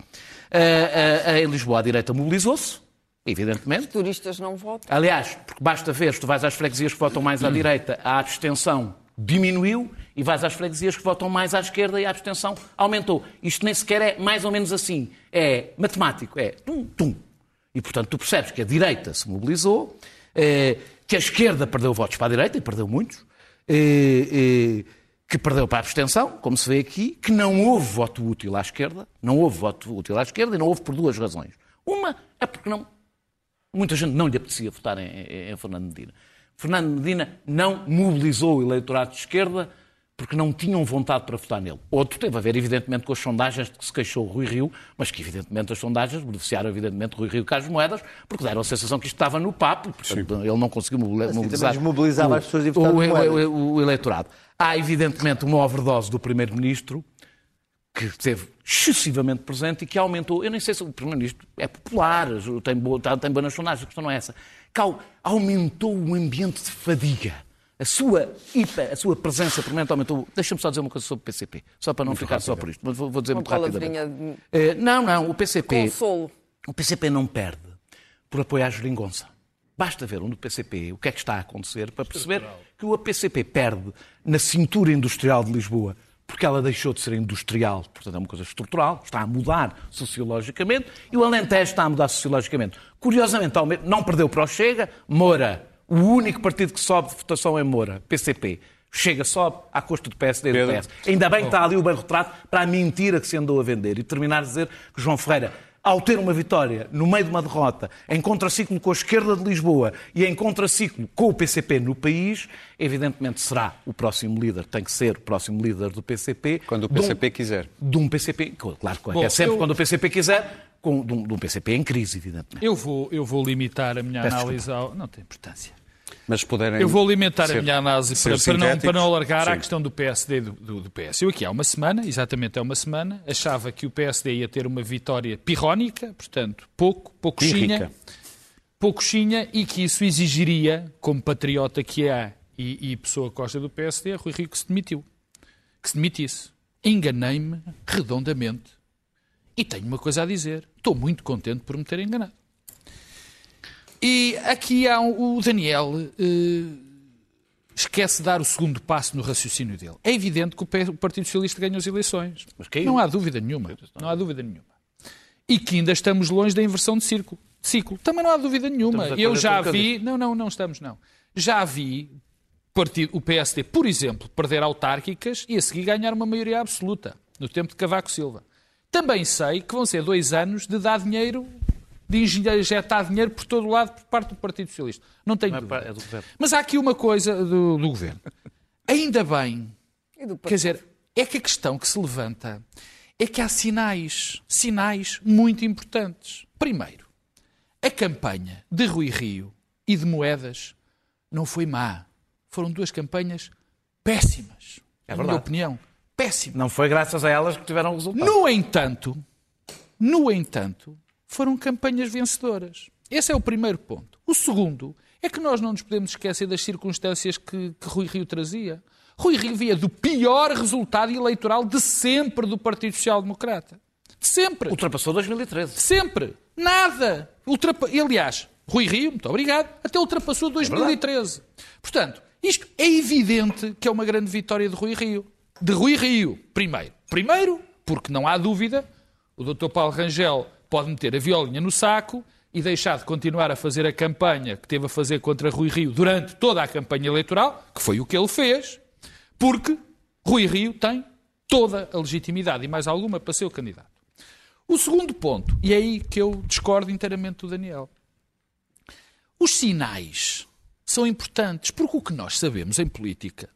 Em Lisboa a direita mobilizou-se, evidentemente. Os turistas não votam. Aliás, porque basta ver, se tu vais às freguesias que votam mais à direita, a abstenção diminuiu, e vais às freguesias que votam mais à esquerda e a abstenção aumentou. Isto nem sequer é mais ou menos assim. É matemático, é tum-tum. E, portanto, tu percebes que a direita se mobilizou, que a esquerda perdeu votos para a direita, e perdeu muitos, que perdeu para a abstenção, como se vê aqui, que não houve voto útil à esquerda, e não houve por duas razões. Uma é porque muita gente não lhe apetecia votar em Fernando Medina. Fernando Medina não mobilizou o eleitorado de esquerda porque não tinham vontade para votar nele. Outro teve a ver, evidentemente, com as sondagens de que se queixou Rui Rio, mas que, evidentemente, as sondagens beneficiaram, evidentemente, Rui Rio e Carlos Moedas, porque deram a sensação que isto estava no papo, e, portanto, ele não conseguiu mobilizar o eleitorado. Há, evidentemente, uma overdose do Primeiro-Ministro, que esteve excessivamente presente e que aumentou... Eu nem sei se o Primeiro-Ministro é popular, tem boas sondagens, a questão não é essa. Aumentou o ambiente de fadiga. A sua presença permanente aumentou... Deixa-me só dizer uma coisa sobre o PCP, só para não muito ficar rápido. Só por isto, mas vou dizer uma muito rapidamente. O PCP... Consolo. O PCP não perde por apoio à geringonça. Basta ver onde o PCP, o que é que está a acontecer, para perceber que o PCP perde na cintura industrial de Lisboa, porque ela deixou de ser industrial, portanto é uma coisa estrutural, está a mudar sociologicamente, e o Alentejo está a mudar sociologicamente. Curiosamente, não perdeu para o Chega, Moura, o único partido que sobe de votação é Moura, PCP. Chega sobe à custa do PSD e do PS. Ainda bem que está ali o bem retrato para a mentira que se andou a vender. E terminar a dizer que João Ferreira, ao ter uma vitória no meio de uma derrota, em contraciclo com a esquerda de Lisboa e em contraciclo com o PCP no país, evidentemente será o próximo líder, tem que ser o próximo líder do PCP. Quando o PCP quiser. De um PCP, claro, é sempre quando o PCP quiser, de um PCP em crise, evidentemente. Eu vou limitar a minha análise ao... Não tem importância. Mas eu vou alimentar a minha análise para não alargar à questão do PSD e do PS. Eu aqui há uma semana, exatamente há uma semana, achava que o PSD ia ter uma vitória pirrónica, portanto, pouco xinha, e que isso exigiria, como patriota que é e pessoa costa do PSD, a Rui Rio que se demitisse. Enganei-me redondamente. E tenho uma coisa a dizer. Estou muito contente por me ter enganado. E aqui há o Daniel esquece de dar o segundo passo no raciocínio dele. É evidente que o Partido Socialista ganhou as eleições. Mas não há dúvida nenhuma. E que ainda estamos longe da inversão de ciclo. Também não há dúvida nenhuma. Eu já vi... Não estamos. Já vi o PSD, por exemplo, perder autárquicas e a seguir ganhar uma maioria absoluta, no tempo de Cavaco Silva. Também sei que vão ser 2 anos de dar dinheiro... de injetar dinheiro por todo o lado por parte do Partido Socialista. Não tenho dúvida. É do governo. Mas há aqui uma coisa do governo. Ainda bem, quer dizer, é que a questão que se levanta é que há sinais muito importantes. Primeiro, a campanha de Rui Rio e de Moedas não foi má. Foram 2 campanhas péssimas, na minha opinião. Péssimas. Não foi graças a elas que tiveram resultado. No entanto, foram campanhas vencedoras. Esse é o primeiro ponto. O segundo é que nós não nos podemos esquecer das circunstâncias que Rui Rio trazia. Rui Rio via do pior resultado eleitoral de sempre do Partido Social Democrata. De sempre. Ultrapassou 2013. Sempre. Nada. Aliás, Rui Rio, muito obrigado, até ultrapassou 2013. É. Portanto, isto é evidente que é uma grande vitória de Rui Rio. De Rui Rio, primeiro. Primeiro, porque não há dúvida, o Dr. Paulo Rangel... pode meter a violinha no saco e deixar de continuar a fazer a campanha que teve a fazer contra Rui Rio durante toda a campanha eleitoral, que foi o que ele fez, porque Rui Rio tem toda a legitimidade e mais alguma para ser o candidato. O segundo ponto, e é aí que eu discordo inteiramente do Daniel, os sinais são importantes, porque o que nós sabemos em política,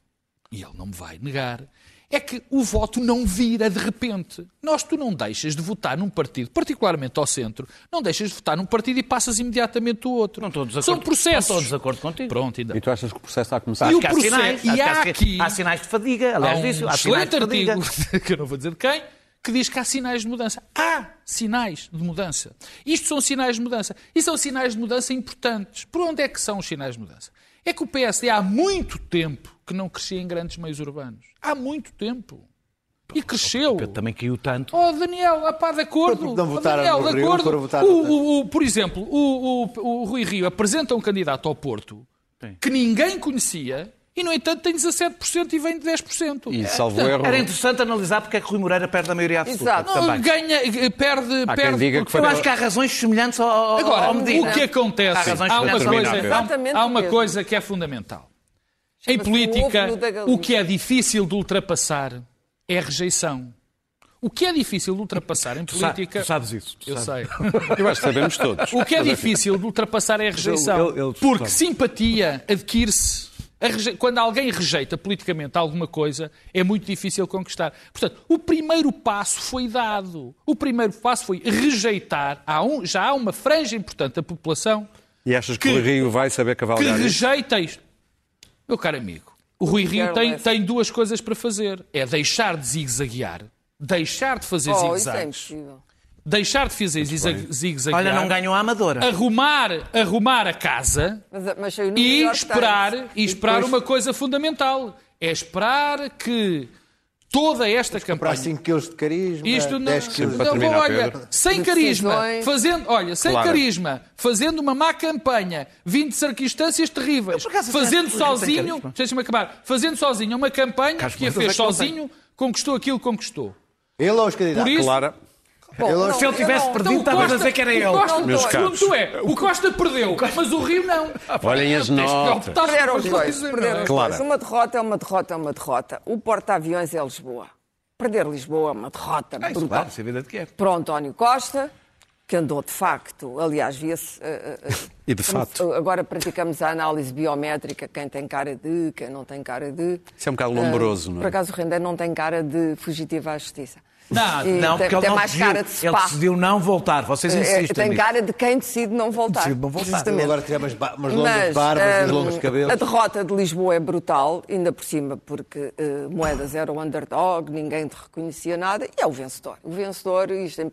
e ele não me vai negar, é que o voto não vira de repente. Tu não deixas de votar num partido, particularmente ao centro, não deixas de votar num partido e passas imediatamente o outro. Não estou desacordo. São processos. Não estou desacordo contigo. Pronto, ainda. E tu achas que o processo está a começar? E há sinais de fadiga. Aliás, há um excelente artigo, que eu não vou dizer de quem, que diz que há sinais de mudança. Há sinais de mudança. Isto são sinais de mudança. E são sinais de mudança importantes. Por onde é que são os sinais de mudança? É que o PSD há muito tempo que não crescia em grandes meios urbanos. Há muito tempo. E cresceu. Eu também caiu tanto. Oh, Daniel, de acordo. Não votaram Daniel, de acordo. Rio, votar por exemplo, o Rui Rio apresenta um candidato ao Porto que ninguém conhecia e, no entanto, tem 17% e vem de 10%. E salvo erro. Era interessante analisar porque é que Rui Moreira perde a maioria absoluta. Exato. Também. Perde porque eu acho que há razões semelhantes ao Medina. O que acontece? Há uma coisa que é fundamental. Em política, o que é difícil de ultrapassar é a rejeição. O que é difícil de ultrapassar em política... Tu sabes isso. Eu sei. Eu acho que sabemos todos. O que é difícil de ultrapassar é a rejeição. Porque simpatia adquire-se. Quando alguém rejeita politicamente alguma coisa, é muito difícil conquistar. Portanto, o primeiro passo foi dado. O primeiro passo foi rejeitar. Já há uma franja importante da população... E achas que o Rui Rio vai saber cavalgar? Que rejeita isto. Meu caro amigo, o Rui Rio tem 2 coisas para fazer. É deixar de zigue-zaguear. Deixar de fazer zigue-zagues. Deixar de fazer zigue-zaguear. Olha, não ganhou a Amadora. Arrumar a casa e esperar uma coisa fundamental. É esperar que toda esta campanha. 5 kg de carisma, isto não, 10 kg de carisma. Olha, sem carisma, fazendo, olha, sem carisma, fazendo uma má campanha, vindo de circunstâncias terríveis, fazendo sozinho, deixa-me acabar, fazendo sozinho uma campanha que a fez sozinho, conquistou aquilo que conquistou. Ele ou os candidatos? Clara. Bom, não, se ele tivesse perdido, estava a dizer que era ele. Meus caros. O Costa perdeu, mas o Rio não. Olhem as notas. Perderam os dois. Uma derrota é uma derrota, é uma derrota. O porta-aviões é Lisboa. Perder Lisboa é uma derrota. Brutal. Para o António Costa, que andou de facto, aliás, via-se... E de facto. Agora praticamos a análise biométrica, quem tem cara de, quem não tem cara de... Isso é um bocado lombroso, não é? Por acaso o Rendeiro não tem cara de fugitivo à justiça. Não, não, porque ele não decidiu, ele decidiu não voltar. Vocês insistem. Tem cara de quem decide não voltar. Decide não voltar. Justamente. Agora tirar umas longas barbas, uns longos cabelos. A derrota de Lisboa é brutal, ainda por cima, porque Moedas era o underdog, ninguém te reconhecia nada, e é o vencedor. O vencedor, isto em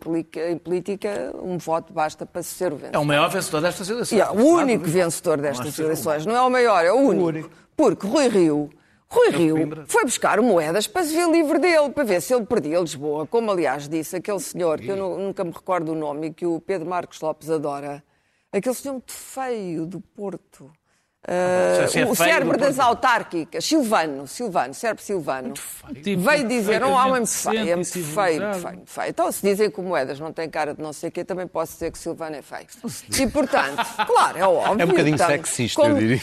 política, um voto basta para ser o vencedor. É o maior vencedor destas eleições. É o único vencedor destas eleições. Não é o maior, é o único. Porque Rui Rio foi buscar Moedas para se ver livre dele, para ver se ele perdia Lisboa, como aliás disse aquele senhor, que eu nunca me recordo o nome e que o Pedro Marques Lopes adora, aquele senhor muito feio do Porto, o cérebro das autárquicas, Silvano, veio dizer, um homem muito feio. Então se dizem que o Moedas não tem cara de não sei o quê, também posso dizer que Silvano é feio. E portanto, claro, é óbvio. É um bocadinho sexista, eu diria.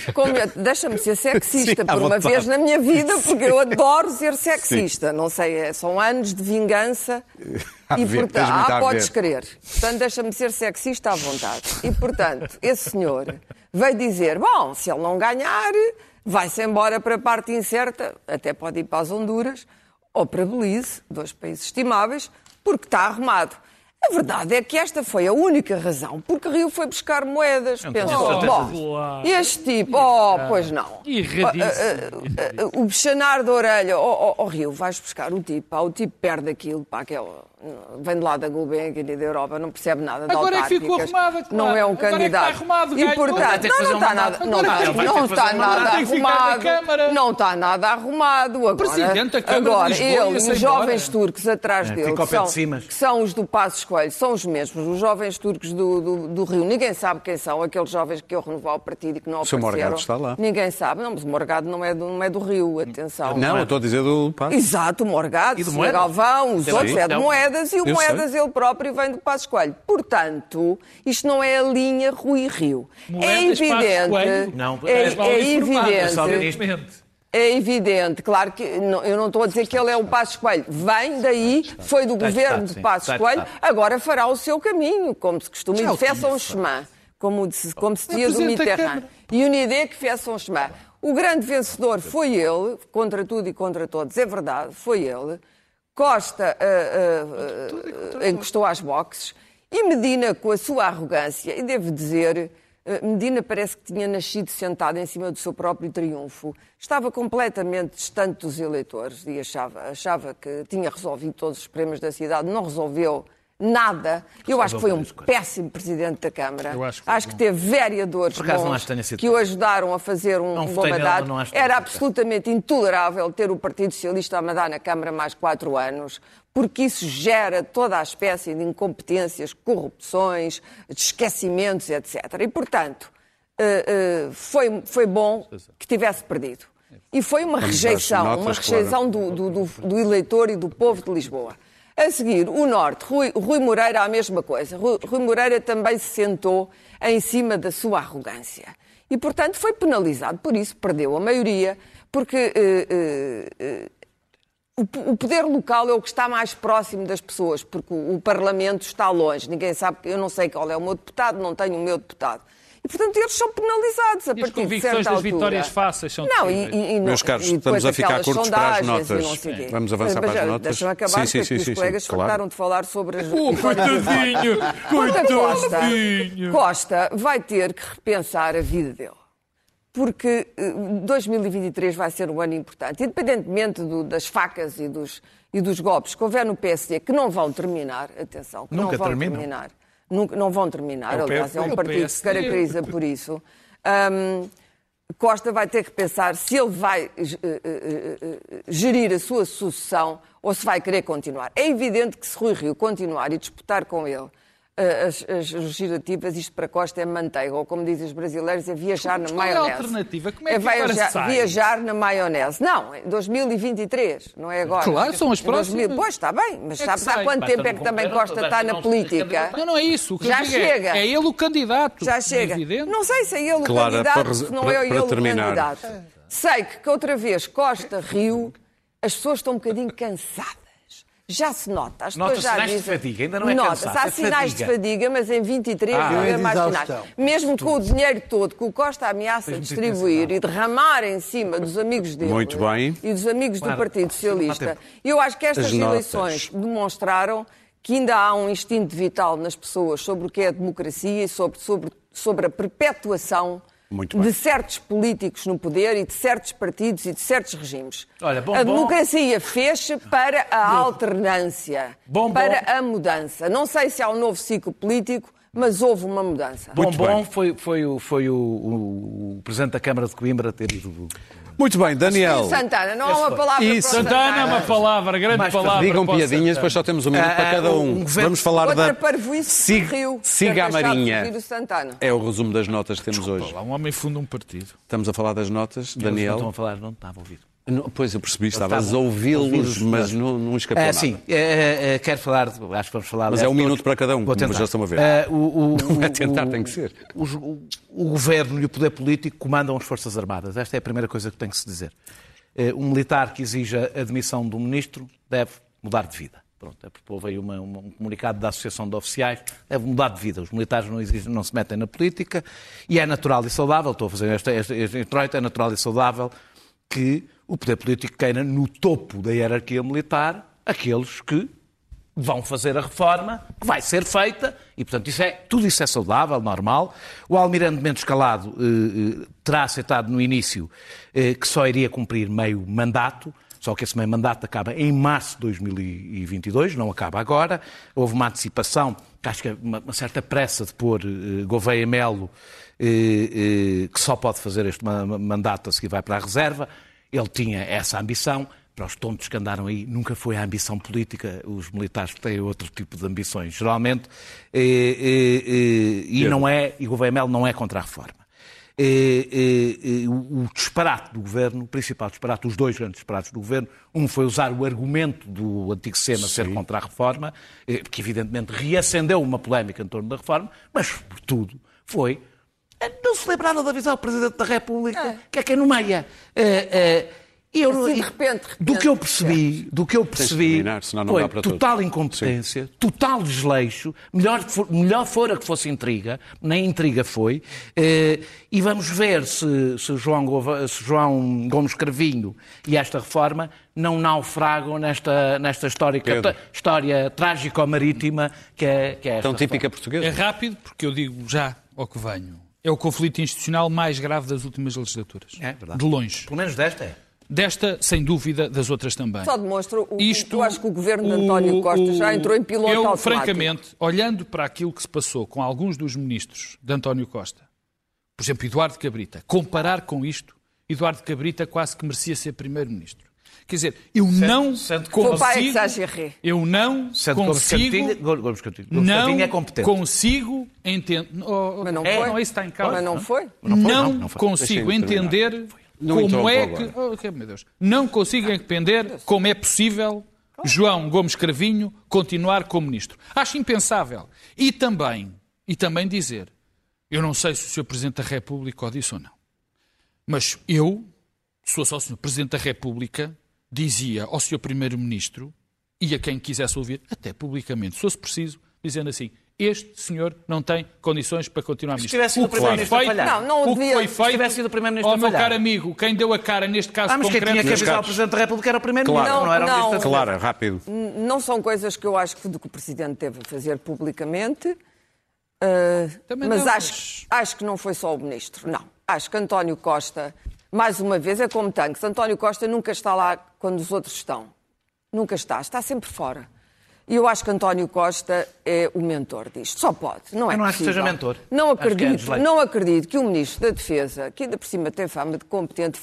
Deixa-me ser sexista por uma vez na minha vida, porque eu adoro ser sexista. Não sei, são anos de vingança e portanto, podes crer. Portanto, deixa-me ser sexista à vontade. E portanto, esse senhor... veio dizer, bom, se ele não ganhar, vai-se embora para a parte incerta, até pode ir para as Honduras, ou para Belize, dois países estimáveis, porque está arrumado. A verdade é que esta foi a única razão porque Rio foi buscar Moedas. Pensou, este tipo, pois não. O bichanar da orelha, Rio, vais buscar o tipo, o tipo perde aquilo, aquele... vem de lá da Gouveia e da Europa, não percebe nada de autárquicas. Agora é que ficou arrumada, claro. Não é um candidato. E portanto, não está nada arrumado. Não está nada arrumado. Agora, ele e os jovens turcos atrás dele, que são os do Passos Coelho, são os mesmos, os jovens turcos do Rio. Ninguém sabe quem são, aqueles jovens que eu renovar o partido e que não apareceram. O Morgado está lá. Ninguém sabe. Não, mas o Morgado não é do Rio, atenção. Não, eu estou a dizer do Passos. Exato, o Morgado, o Galvão, os outros, é de Moedas. E o Moedas ele próprio vem do Passos Coelho. Portanto, isto não é a linha Rui Rio. Moedas, é evidente, claro que não, eu não estou a dizer que ele é o Passos Coelho. Vem daí, foi do governo de Passos Coelho, agora fará o seu caminho, como se costuma, e feçam o chemin, como se dizia do Mitterrand. E unidade que feçam o chemin. O grande vencedor foi ele, contra tudo e contra todos, é verdade, foi ele. Costa encostou às boxes e Medina, com a sua arrogância, e devo dizer, Medina parece que tinha nascido sentado em cima do seu próprio triunfo, estava completamente distante dos eleitores e achava que tinha resolvido todos os problemas da cidade, não resolveu nada. Eu acho que foi um péssimo presidente da Câmara. Acho que teve vereadores bons que o ajudaram a fazer um bom mandato. Era absolutamente intolerável ter o Partido Socialista a mandar na Câmara mais 4 anos, porque isso gera toda a espécie de incompetências, corrupções, de esquecimentos, etc. E, portanto, foi bom que tivesse perdido. E foi uma rejeição do eleitor e do povo de Lisboa. A seguir, o Norte, Rui Moreira, a mesma coisa. Rui Moreira também se sentou em cima da sua arrogância. E, portanto, foi penalizado por isso, perdeu a maioria, porque o poder local é o que está mais próximo das pessoas, porque o Parlamento está longe, ninguém sabe, eu não sei qual é o meu deputado, não tenho o meu deputado. E, portanto, eles são penalizados a partir de certa altura. E as convicções das vitórias fáceis são... Não, meus caros, estamos a ficar curtos para as notas. Vamos avançar para as notas. Deixa-me acabar, porque os colegas trataram de falar sobre as... Coitadinho! Costa vai ter que repensar a vida dele, porque 2023 vai ser um ano importante. Independentemente das facas e dos golpes que houver no PSD, que não vão terminar, atenção, que nunca não vão terminar. Não vão terminar, aliás, é um partido que se caracteriza por isso. Costa vai ter que pensar se ele vai gerir a sua sucessão ou se vai querer continuar. É evidente que se Rui Rio continuar e disputar com ele as legislativas, isto para Costa é manteiga, ou como dizem os brasileiros, é viajar na maionese. Qual é a alternativa? Como é que viajar na maionese. Não, em 2023, não é agora. Claro, são as próximas. Pois, está bem, mas sabe há quanto tempo é que também Costa está na política? Não, não é isso. Já chega. É ele o candidato. Já chega. Não sei se é ele o candidato, se não é ele o candidato. Sei que outra vez Costa riu, as pessoas estão um bocadinho cansadas. Já se nota. As pessoas já sinais dizem, de fadiga, ainda não é nota, cansado. Há sinais de fadiga, mas em 23 não é mais sinais. Mesmo com o dinheiro todo que o Costa ameaça distribuir e derramar em cima dos amigos dele e dos amigos do Partido Socialista, eu acho que estas eleições demonstraram que ainda há um instinto vital nas pessoas sobre o que é a democracia e sobre a perpetuação de certos políticos no poder e de certos partidos e de certos regimes. Olha, a democracia fez-se para a alternância, para a mudança. Não sei se há um novo ciclo político, mas houve uma mudança. Foi o Presidente da Câmara de Coimbra ter ido... Muito bem, Daniel. Santana, não há uma palavra para Santana. Santana é uma palavra, grande palavra. Digam piadinhas, depois só temos um minuto para cada um. Vamos falar da... Siga a Marinha. É o resumo das notas que temos hoje. Um homem funda um partido. Estamos a falar das notas, Daniel. Não estão a falar, não estava a ouvir. Pois, eu percebi, estavas a ouvi-los, mas não escapou nada. Sim, quero falar, acho que vamos falar... Mas é um minuto para cada um, como já estão a ver. A tentar tem que ser. O governo e o poder político comandam as Forças Armadas. Esta é a primeira coisa que tem que se dizer. Um militar que exija a demissão de um ministro deve mudar de vida. Pronto, é porque houve aí um comunicado da Associação de Oficiais, deve mudar de vida. Os militares não se metem na política e é natural e saudável, estou a fazer este introito, é natural e saudável que o poder político queira no topo da hierarquia militar aqueles que vão fazer a reforma, que vai ser feita, e portanto tudo isso é saudável, normal. O Almirante Mendes Calado terá aceitado no início que só iria cumprir meio mandato, só que esse meio mandato acaba em março de 2022, não acaba agora. Houve uma antecipação, que acho que é uma certa pressa de pôr Gouveia e Melo, que só pode fazer este mandato a seguir vai para a reserva. Ele tinha essa ambição, para os tontos que andaram aí, nunca foi a ambição política, os militares têm outro tipo de ambições, geralmente, e o Gouveia e Melo não é contra a reforma. O disparate do governo, o principal disparate, os dois grandes disparates do governo, um foi usar o argumento do antigo SEMA ser contra a reforma, que evidentemente reacendeu uma polémica em torno da reforma, mas, sobretudo, foi... Não se lembraram de avisar o Presidente da República, que é quem nomeia. Assim, de repente. Do que eu percebi terminar, foi total incompetência, total desleixo, melhor fora que fosse intriga, nem intriga foi, e vamos ver se João Gomes Carvinho e esta reforma não naufragam nesta história trágico-marítima que é esta. Tão típica portuguesa. É rápido, porque eu digo já... ao que venho. É o conflito institucional mais grave das últimas legislaturas. É verdade. De longe. Pelo menos desta é. Desta, sem dúvida, das outras também. Só demonstra eu acho que o governo de António Costa já entrou em piloto automático. Francamente, olhando para aquilo que se passou com alguns dos ministros de António Costa, por exemplo, Eduardo Cabrita, comparar com isto, Eduardo Cabrita quase que merecia ser primeiro-ministro. Quer dizer, eu não consigo entender... Não é isso que está em causa. Não consigo entender como é possível João Gomes Carvinho continuar como ministro. Acho impensável. E também dizer, eu não sei se o Sr. Presidente da República o disse ou não, mas eu... Se fosse ao Sr. Presidente da República, dizia ao Sr. Primeiro-Ministro e a quem quisesse ouvir, até publicamente, se fosse preciso, dizendo assim, este senhor não tem condições para continuar ministro. Se tivesse sido Primeiro-Ministro a falhar. Ó meu caro amigo, quem deu a cara neste caso concreto... Mas quem tinha que avisar ao Presidente da República era o Primeiro-Ministro. Claro, não era o Ministro da República. Claro, rápido. Não são coisas que eu acho que o Presidente deve fazer publicamente, acho que não foi só o Ministro, não. Acho que António Costa... Mais uma vez, é como tanques. António Costa nunca está lá quando os outros estão. Nunca está. Está sempre fora. E eu acho que António Costa é o mentor disto. Só pode, não é possível. Eu não acho que seja mentor. Não acredito que o Ministro da Defesa, que ainda por cima tem fama de competente,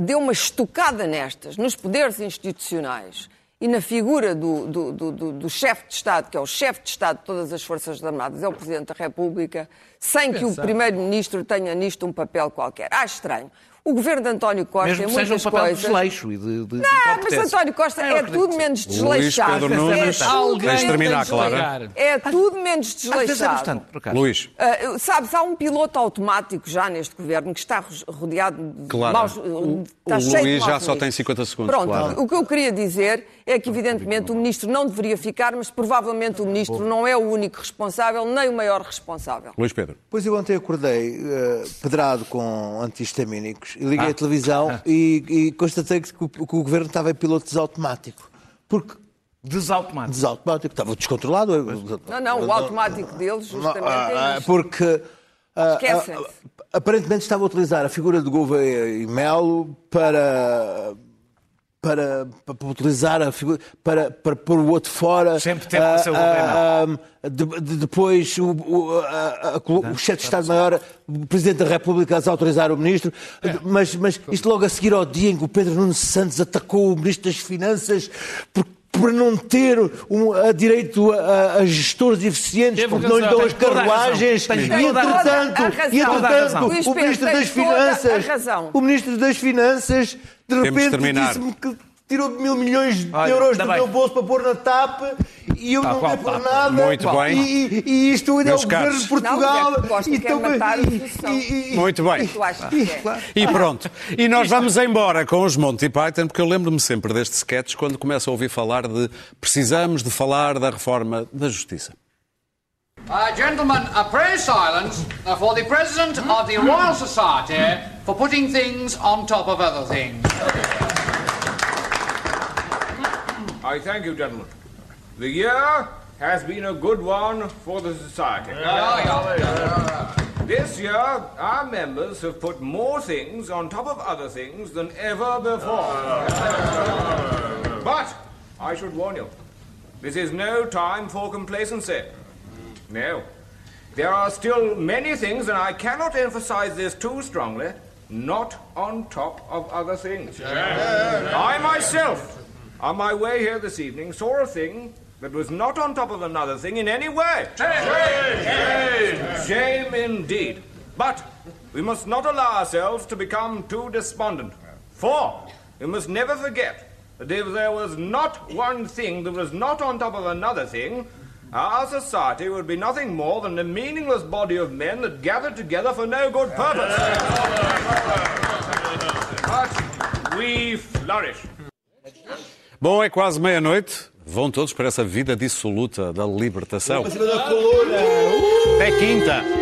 dê uma estocada nestas, nos poderes institucionais e na figura do chefe de Estado, que é o chefe de Estado de todas as Forças Armadas, é o Presidente da República, sem que o Primeiro-Ministro tenha nisto um papel qualquer. Acho estranho. O governo de António Costa mesmo que seja um papel de desleixo e de incompetência. Mas António Costa é tudo menos desleixado. É tudo menos desleixado. Luís. Sabes, há um piloto automático já neste governo que está rodeado de maus... Está cheio de Luís já só tem 50 segundos. Pronto, Clara. O que eu queria dizer é que evidentemente o Ministro não deveria ficar, mas provavelmente o Ministro não é o único responsável, nem o maior responsável. Luís Pedro. Pois eu ontem acordei pedrado com antihistamínicos. Liguei a televisão e constatei que o Governo estava em piloto desautomático. Porque... Desautomático. Estava descontrolado. O automático deles justamente é isso. Porque... aparentemente estava a utilizar a figura de Gouveia e Melo para utilizar a figura... Para pôr o outro fora... Sempre tem que ser o Gouveia depois o chefe de Estado-Maior, o Presidente da República, a autorizar o Ministro, mas isto logo a seguir ao dia em que o Pedro Nunes Santos atacou o Ministro das Finanças por não ter direito a gestores eficientes, porque não lhe dão as carruagens, e entretanto o Ministro das Finanças, de repente disse-me que tirou 1.000 milhões de euros do meu bolso para pôr na TAP, e eu não dei por nada. Muito bem. E isto ainda é o governo de Portugal. Muito bem. E pronto. E nós vamos embora com os Monty Python, porque eu lembro-me sempre deste sketch quando começo a ouvir falar de precisamos de falar da reforma da justiça. Gentlemen, I pray silence for the President of the Royal Society for putting things on top of other things. I thank you, gentlemen. The year has been a good one for the society. This year, our members have put more things on top of other things than ever before. But I should warn you, this is no time for complacency. No. There are still many things, and I cannot emphasize this too strongly, not on top of other things. I myself... On my way here this evening, saw a thing that was not on top of another thing in any way. Shame indeed. But we must not allow ourselves to become too despondent. For we must never forget that if there was not one thing that was not on top of another thing, our society would be nothing more than a meaningless body of men that gathered together for no good purpose. But we flourish. Bom, é quase meia-noite. Vão todos para essa vida dissoluta da libertação. Até quinta.